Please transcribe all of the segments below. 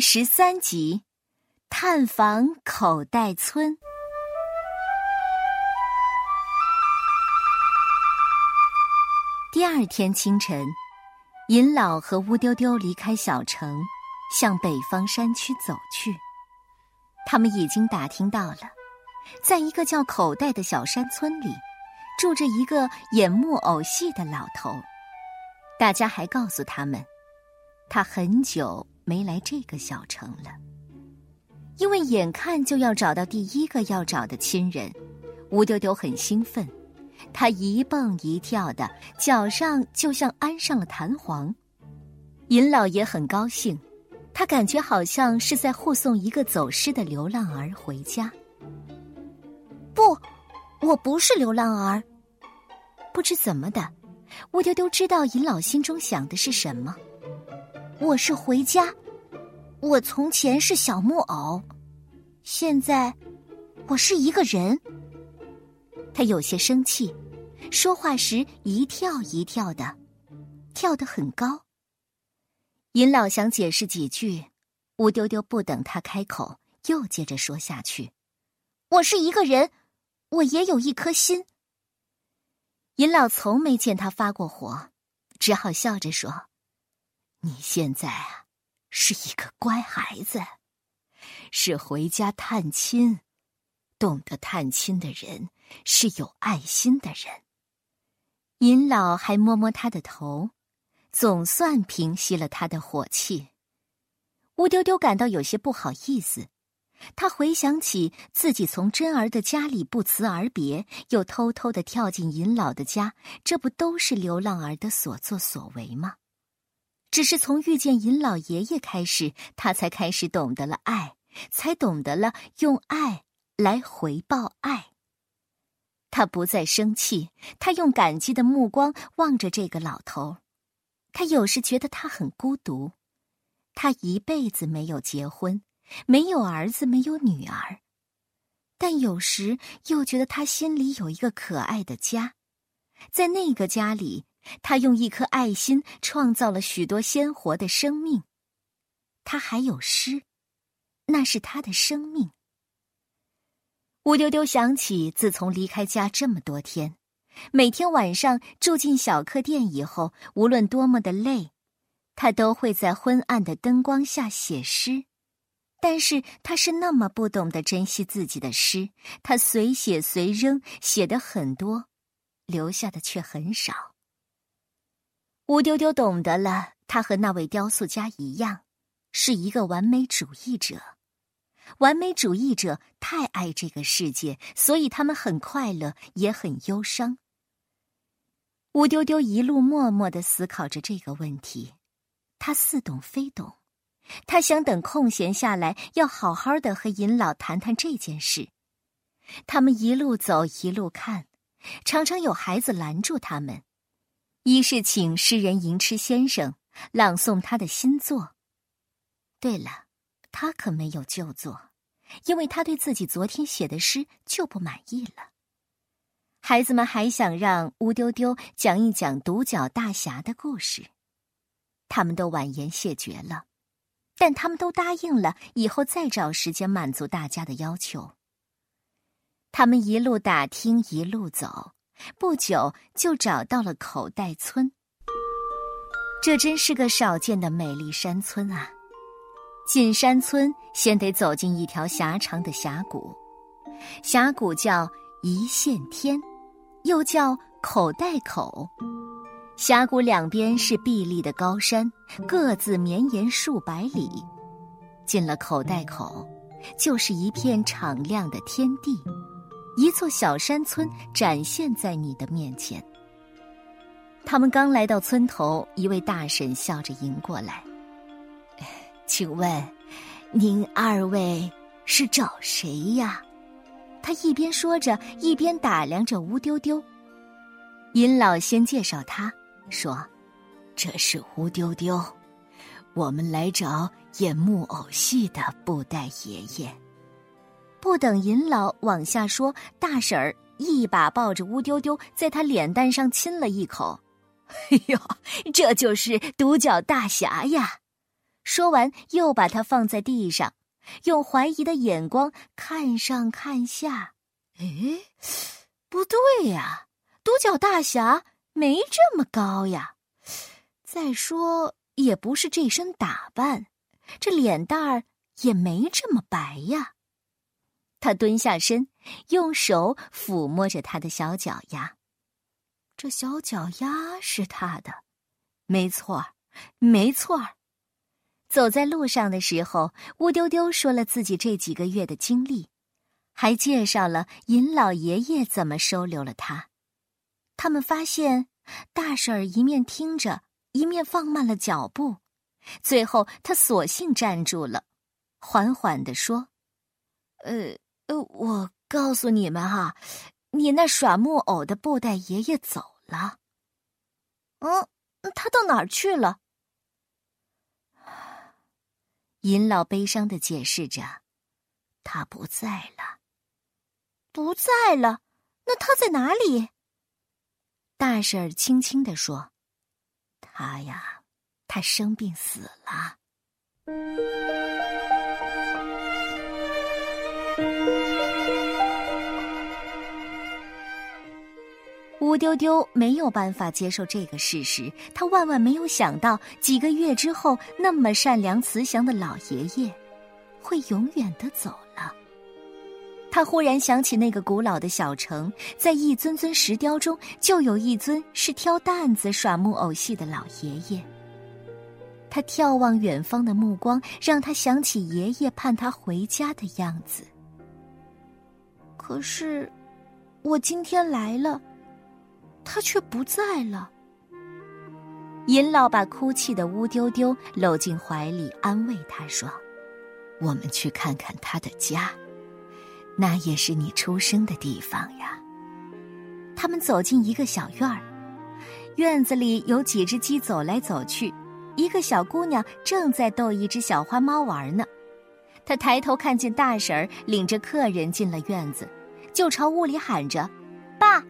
第13集，探访口袋村。第二天清晨，尹老和乌丢丢离开小城，向北方山区走去。他们已经打听到了，在一个叫口袋的小山村里，住着一个演木偶戏的老头。大家还告诉他们，他很久没来这个小城了，因为眼看就要找到第一个要找的亲人。吴丢丢很兴奋，他一蹦一跳的，脚上就像安上了弹簧。尹老爷很高兴，他感觉好像是在护送一个走失的流浪儿回家。不，我不是流浪儿。不知怎么的，乌丢丢知道尹老心中想的是什么。我是回家，我从前是小木偶，现在我是一个人。他有些生气，说话时一跳一跳的，跳得很高。尹老想解释几句，乌丢丢不等他开口，又接着说下去。我是一个人，我也有一颗心。尹老从没见他发过火，只好笑着说，你现在啊，是一个乖孩子，是回家探亲，懂得探亲的人是有爱心的人。尹老还摸摸他的头，总算平息了他的火气。乌丢丢感到有些不好意思，他回想起自己从真儿的家里不辞而别，又偷偷地跳进尹老的家，这不都是流浪儿的所作所为吗？只是从遇见尹老爷爷开始，他才开始懂得了爱，才懂得了用爱来回报爱。他不再生气，他用感激的目光望着这个老头。他有时觉得他很孤独，他一辈子没有结婚，没有儿子，没有女儿，但有时又觉得他心里有一个可爱的家，在那个家里，他用一颗爱心创造了许多鲜活的生命。他还有诗，那是他的生命。乌丢丢想起自从离开家这么多天，每天晚上住进小客店以后，无论多么的累，他都会在昏暗的灯光下写诗。但是他是那么不懂得珍惜自己的诗，他随写随扔，写的很多，留下的却很少。乌丢丢懂得了，他和那位雕塑家一样，是一个完美主义者。完美主义者太爱这个世界，所以他们很快乐，也很忧伤。乌丢丢一路默默地思考着这个问题，他似懂非懂。他想等空闲下来，要好好地和尹老谈谈这件事。他们一路走一路看，常常有孩子拦住他们，一是请诗人寅吃先生朗诵他的新作。对了，他可没有就坐，因为他对自己昨天写的诗就不满意了。孩子们还想让乌丢丢讲一讲独角大侠的故事，他们都婉言谢绝了，但他们都答应了以后再找时间满足大家的要求。他们一路打听一路走，不久就找到了口袋村。这真是个少见的美丽山村啊！进山村先得走进一条狭长的峡谷，峡谷叫一线天，又叫口袋口。峡谷两边是碧绿的高山，各自绵延数百里。进了口袋口，就是一片敞亮的天地，一座小山村展现在你的面前。他们刚来到村头，一位大婶笑着迎过来，请问您二位是找谁呀？他一边说着，一边打量着乌丢丢。尹老先介绍他说，这是乌丢丢，我们来找演木偶戏的布袋爷爷。不等尹老往下说，大婶儿一把抱着乌丢丢，在他脸蛋上亲了一口。哎呦，这就是独角大侠呀！说完又把它放在地上，用怀疑的眼光看上看下。诶，不对呀，独角大侠没这么高呀。再说也不是这身打扮，这脸蛋儿也没这么白呀。他蹲下身，用手抚摸着他的小脚丫。这小脚丫是他的，没错儿，没错儿。走在路上的时候，乌丢丢说了自己这几个月的经历，还介绍了尹老爷爷怎么收留了他。他们发现大婶儿一面听着一面放慢了脚步，最后他索性站住了，缓缓地说，我告诉你们哈，你那耍木偶的布袋爷爷走了。他到哪儿去了？尹老悲伤地解释着，他不在了。不在了？那他在哪里？大婶儿轻轻地说，他生病死了。乌丢丢没有办法接受这个事实，他万万没有想到几个月之后那么善良慈祥的老爷爷会永远地走了。他忽然想起那个古老的小城，在一尊尊石雕中就有一尊是挑担子耍木偶戏的老爷爷。他眺望远方的目光让他想起爷爷盼他回家的样子。可是我今天来了，他却不在了。尹老把哭泣的乌丢丢搂进怀里，安慰他说，我们去看看他的家，那也是你出生的地方呀。他们走进一个小院儿，院子里有几只鸡走来走去，一个小姑娘正在逗一只小花猫玩呢。她抬头看见大婶儿领着客人进了院子，就朝屋里喊着，爸，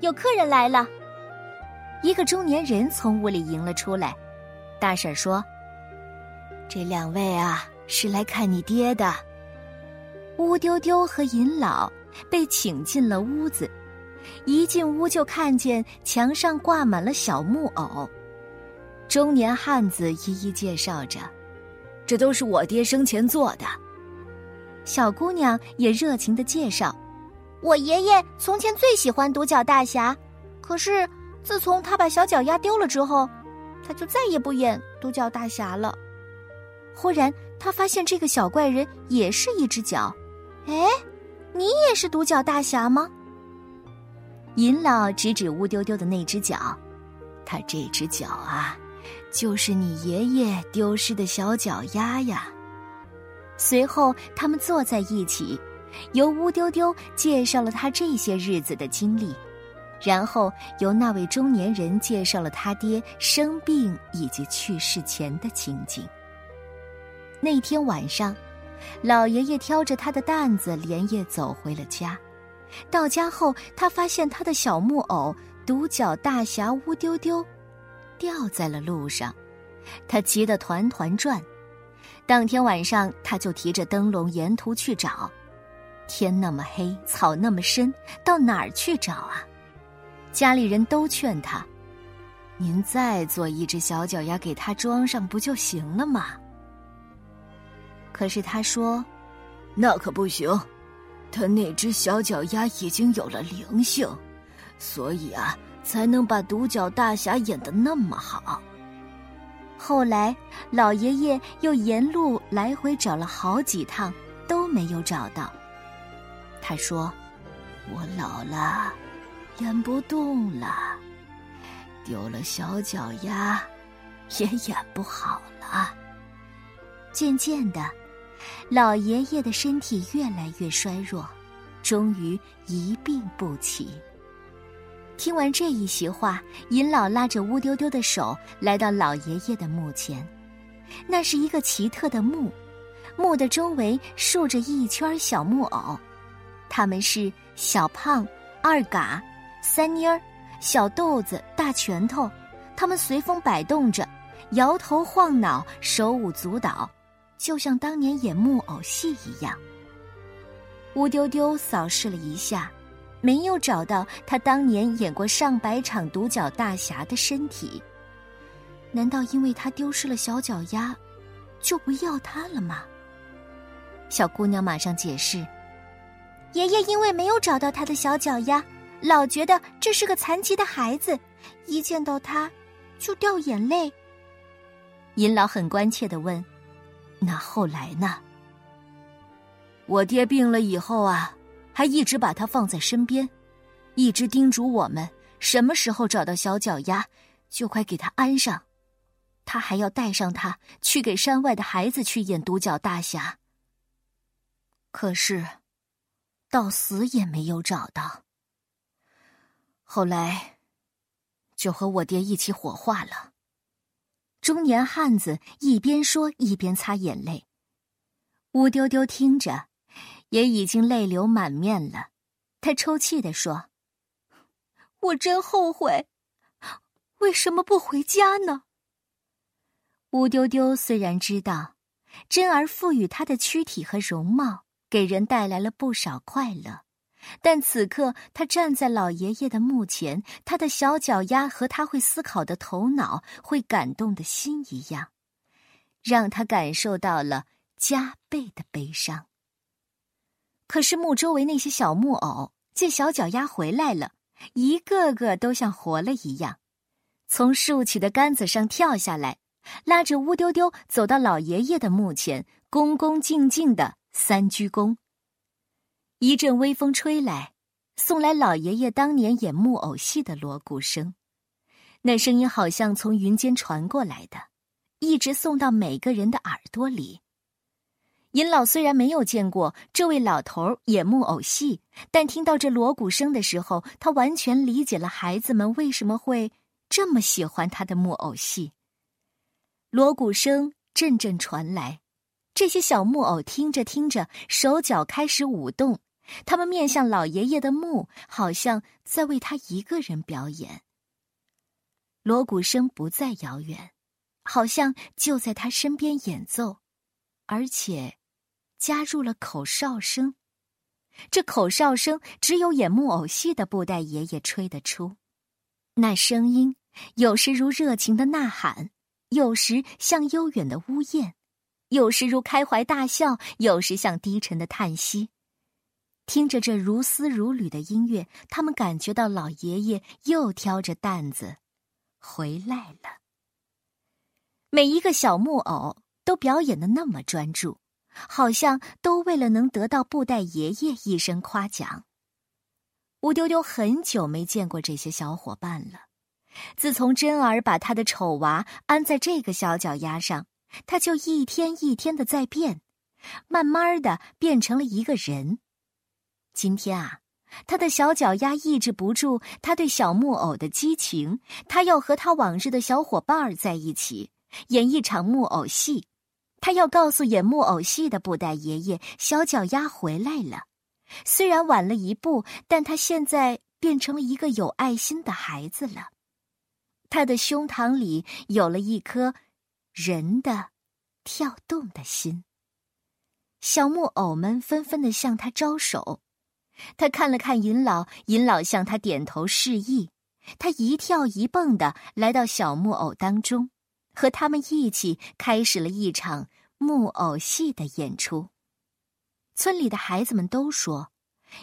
有客人来了。一个中年人从屋里迎了出来。大婶说，这两位啊，是来看你爹的。乌丢丢和尹老被请进了屋子，一进屋就看见墙上挂满了小木偶。中年汉子一一介绍着，这都是我爹生前做的。小姑娘也热情地介绍，我爷爷从前最喜欢独角大侠，可是自从他把小脚丫丢了之后，他就再也不演独角大侠了。忽然他发现这个小怪人也是一只脚。哎，你也是独角大侠吗？尹老指指乌丢丢的那只脚，他这只脚啊，就是你爷爷丢失的小脚丫呀。随后他们坐在一起，由乌丢丢介绍了他这些日子的经历，然后由那位中年人介绍了他爹生病以及去世前的情景。那天晚上，老爷爷挑着他的担子连夜走回了家。到家后，他发现他的小木偶独角大侠乌丢丢掉在了路上，他急得团团转。当天晚上他就提着灯笼沿途去找，天那么黑，草那么深，到哪儿去找啊？家里人都劝他，您再做一只小脚丫给他装上不就行了吗？可是他说，那可不行，他那只小脚丫已经有了灵性，所以啊，才能把独角大侠演得那么好。后来老爷爷又沿路来回找了好几趟，都没有找到。他说，我老了，演不动了，丢了小脚丫也演不好了。渐渐的，老爷爷的身体越来越衰弱，终于一病不起。听完这一席话，尹老拉着乌丢丢的手来到老爷爷的墓前。那是一个奇特的墓，墓的周围竖着一圈小木偶，他们是小胖、二嘎、三妮儿、小豆子、大拳头。他们随风摆动着，摇头晃脑，手舞足蹈，就像当年演木偶戏一样。乌丢丢扫视了一下，没有找到他当年演过上百场独角大侠的身体。难道因为他丢失了小脚丫，就不要他了吗？小姑娘马上解释，爷爷因为没有找到他的小脚丫，老觉得这是个残疾的孩子，一见到他就掉眼泪。尹老很关切地问，那后来呢？我爹病了以后啊，还一直把他放在身边，一直叮嘱我们什么时候找到小脚丫就快给他安上，他还要带上他去给山外的孩子去演独角大侠。可是到死也没有找到，后来就和我爹一起火化了。中年汉子一边说一边擦眼泪，乌丢丢听着也已经泪流满面了。他抽泣地说，我真后悔，为什么不回家呢？乌丢丢虽然知道真儿赋予他的躯体和容貌给人带来了不少快乐，但此刻他站在老爷爷的墓前，他的小脚丫和他会思考的头脑，会感动的心一样，让他感受到了加倍的悲伤。可是墓周围那些小木偶见小脚丫回来了，一个个都像活了一样，从竖起的杆子上跳下来，拉着乌丢丢走到老爷爷的墓前，恭恭敬敬的三鞠躬。一阵微风吹来，送来老爷爷当年演木偶戏的锣鼓声，那声音好像从云间传过来的，一直送到每个人的耳朵里。尹老虽然没有见过这位老头演木偶戏，但听到这锣鼓声的时候，他完全理解了孩子们为什么会这么喜欢他的木偶戏。锣鼓声阵阵传来，这些小木偶听着听着，手脚开始舞动，他们面向老爷爷的墓，好像在为他一个人表演。锣鼓声不再遥远，好像就在他身边演奏，而且加入了口哨声。这口哨声只有演木偶戏的布袋爷爷吹得出，那声音有时如热情的呐喊，有时像悠远的呜咽，有时如开怀大笑，有时像低沉的叹息。听着这如丝如缕的音乐，他们感觉到老爷爷又挑着担子回来了。每一个小木偶都表演得那么专注，好像都为了能得到布袋爷爷一声夸奖。乌丢丢很久没见过这些小伙伴了，自从真儿把他的丑娃安在这个小脚丫上，他就一天一天的在变，慢慢的变成了一个人。今天啊，他的小脚丫抑制不住他对小木偶的激情，他要和他往日的小伙伴在一起演一场木偶戏，他要告诉演木偶戏的布袋爷爷，小脚丫回来了。虽然晚了一步，但他现在变成了一个有爱心的孩子了。他的胸膛里有了一颗人的跳动的心。小木偶们纷纷地向他招手，他看了看尹老，尹老向他点头示意，他一跳一蹦地来到小木偶当中，和他们一起开始了一场木偶戏的演出。村里的孩子们都说，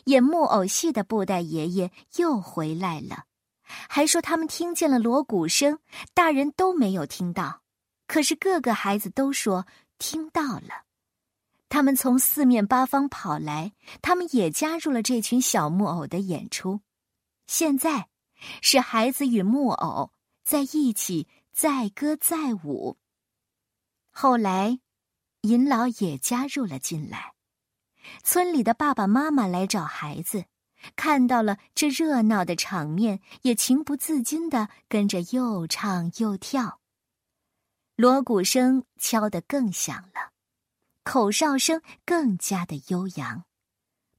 演木偶戏的布袋爷爷又回来了，还说他们听见了锣鼓声，大人都没有听到，可是各个孩子都说听到了。他们从四面八方跑来，他们也加入了这群小木偶的演出。现在是孩子与木偶在一起载歌载舞。后来尹老也加入了进来，村里的爸爸妈妈来找孩子，看到了这热闹的场面，也情不自禁地跟着又唱又跳。锣鼓声敲得更响了，口哨声更加的悠扬。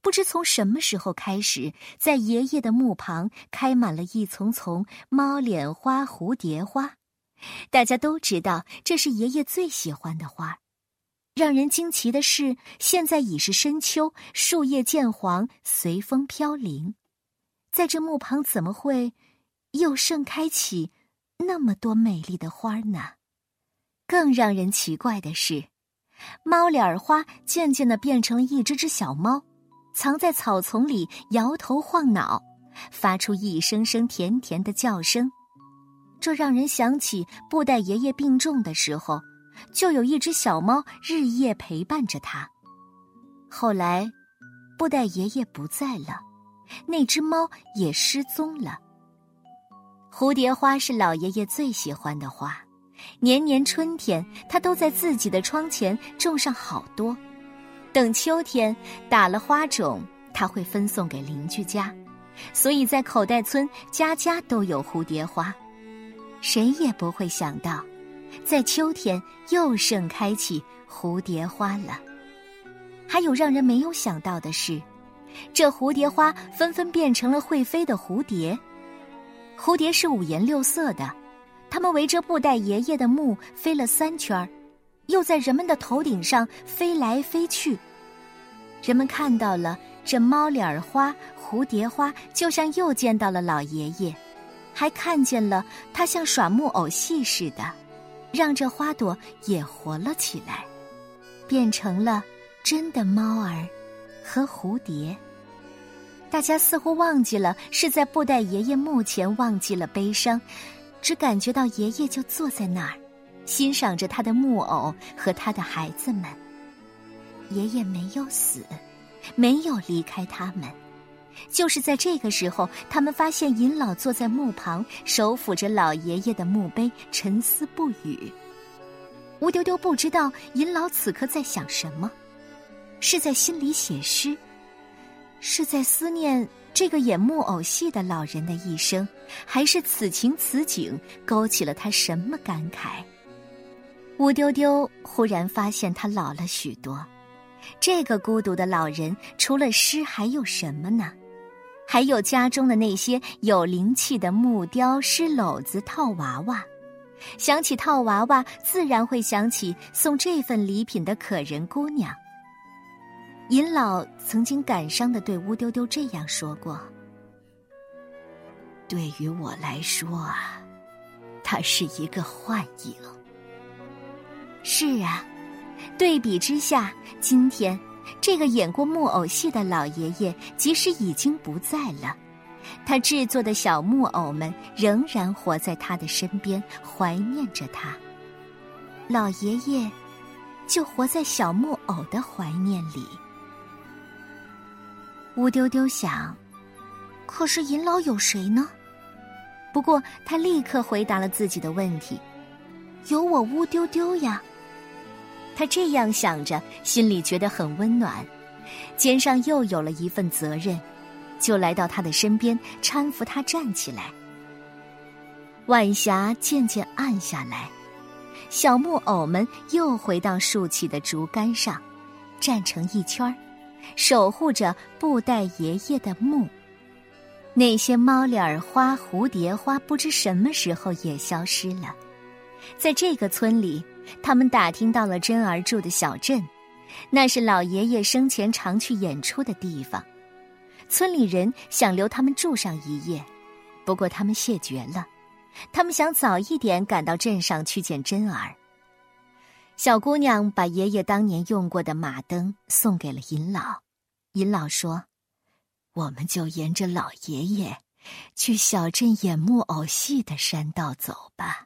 不知从什么时候开始，在爷爷的墓旁开满了一丛丛猫脸花、蝴蝶花，大家都知道这是爷爷最喜欢的花。让人惊奇的是，现在已是深秋，树叶渐黄，随风飘零。在这墓旁怎么会又盛开起那么多美丽的花呢？更让人奇怪的是，猫脸儿花渐渐地变成了一只只小猫，藏在草丛里摇头晃脑，发出一声声甜甜的叫声。这让人想起布袋爷爷病重的时候，就有一只小猫日夜陪伴着他。后来布袋爷爷不在了，那只猫也失踪了。蝴蝶花是老爷爷最喜欢的花，年年春天他都在自己的窗前种上好多，等秋天打了花种，他会分送给邻居家，所以在口袋村家家都有蝴蝶花。谁也不会想到，在秋天又盛开起蝴蝶花了。还有让人没有想到的是，这蝴蝶花纷纷变成了会飞的蝴蝶。蝴蝶是五颜六色的，它们围着布袋爷爷的墓飞了3圈，又在人们的头顶上飞来飞去。人们看到了这猫脸花、蝴蝶花，就像又见到了老爷爷，还看见了他像耍木偶戏似的，让这花朵也活了起来，变成了真的猫儿和蝴蝶。大家似乎忘记了是在布袋爷爷墓前忘记了悲伤，只感觉到爷爷就坐在那儿，欣赏着他的木偶和他的孩子们。爷爷没有死，没有离开他们。就是在这个时候，他们发现尹老坐在墓旁，手抚着老爷爷的墓碑，沉思不语。吴丢丢不知道尹老此刻在想什么，是在心里写诗，是在思念这个演木偶戏的老人的一生，还是此情此景勾起了他什么感慨？吴丢丢忽然发现他老了许多，这个孤独的老人除了诗还有什么呢？还有家中的那些有灵气的木雕、诗篓子、套娃娃。想起套娃娃，自然会想起送这份礼品的可人姑娘。尹老曾经感伤地对乌丢丢这样说过：对于我来说啊，它是一个幻影。是啊，对比之下，今天这个演过木偶戏的老爷爷即使已经不在了，他制作的小木偶们仍然活在他的身边，怀念着他。老爷爷就活在小木偶的怀念里。乌丢丢想，可是尹老有谁呢？不过他立刻回答了自己的问题：有我乌丢丢呀。他这样想着，心里觉得很温暖，肩上又有了一份责任，就来到他的身边，搀扶他站起来。晚霞渐渐暗下来，小木偶们又回到竖起的竹竿上，站成一圈，守护着布袋爷爷的墓。那些猫脸花、蝴蝶花不知什么时候也消失了。在这个村里，他们打听到了真儿住的小镇，那是老爷爷生前常去演出的地方。村里人想留他们住上一夜，不过他们谢绝了，他们想早一点赶到镇上去见真儿。小姑娘把爷爷当年用过的马灯送给了尹老，尹老说：我们就沿着老爷爷去小镇演木偶戏的山道走吧。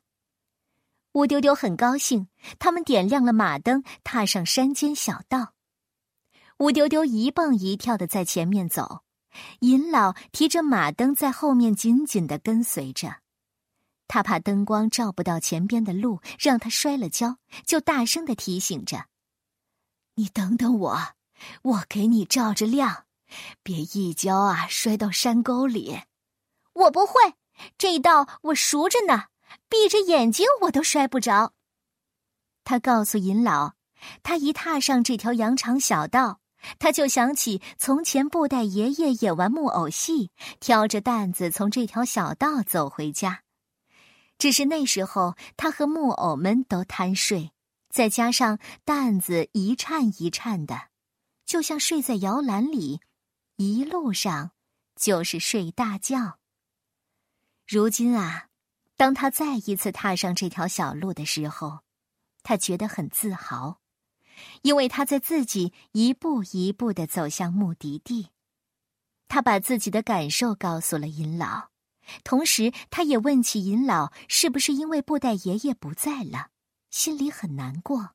乌丢丢很高兴，他们点亮了马灯，踏上山间小道。乌丢丢一蹦一跳地在前面走，尹老提着马灯在后面紧紧地跟随着。他怕灯光照不到前边的路，让他摔了跤，就大声地提醒着：你等等我，我给你照着亮，别一跤啊摔到山沟里。我不会，这一道我熟着呢，闭着眼睛我都摔不着。他告诉尹老，他一踏上这条羊肠小道，他就想起从前布袋爷爷演完木偶戏，挑着担子从这条小道走回家。只是那时候他和木偶们都贪睡，再加上担子一颤一颤的，就像睡在摇篮里，一路上就是睡大觉。如今啊，当他再一次踏上这条小路的时候，他觉得很自豪，因为他在自己一步一步地走向目的地。他把自己的感受告诉了尹老，同时他也问起尹老是不是因为布袋爷爷不在了，心里很难过。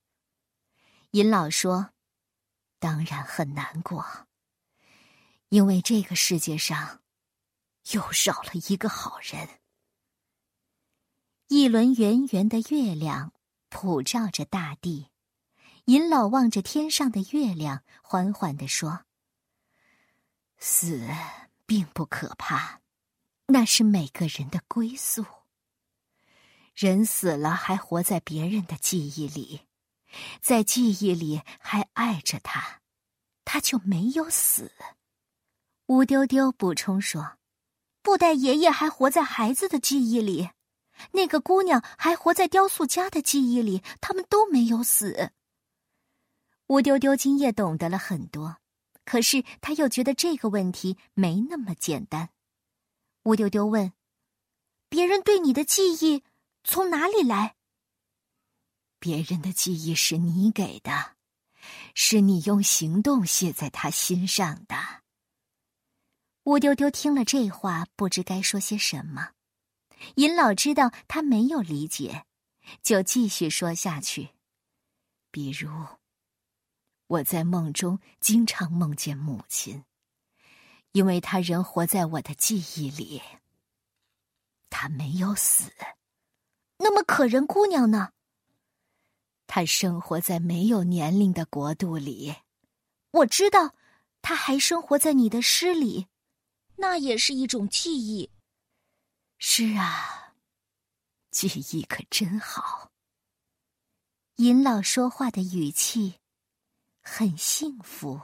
尹老说，当然很难过，因为这个世界上又少了一个好人。一轮圆圆的月亮普照着大地，尹老望着天上的月亮，缓缓地说，死并不可怕，那是每个人的归宿。人死了还活在别人的记忆里，在记忆里还爱着他，他就没有死。乌丢丢补充说，布袋爷爷还活在孩子的记忆里，那个姑娘还活在雕塑家的记忆里，他们都没有死。乌丢丢今夜懂得了很多，可是他又觉得这个问题没那么简单。乌丢丢问，别人对你的记忆从哪里来？别人的记忆是你给的，是你用行动写在他心上的。乌丢丢听了这话，不知该说些什么。尹老知道他没有理解，就继续说下去。比如，我在梦中经常梦见母亲，因为她仍活在我的记忆里，她没有死。那么可人姑娘呢？她生活在没有年龄的国度里。我知道，她还生活在你的诗里，那也是一种记忆。是啊，记忆可真好。尹老说话的语气很幸福。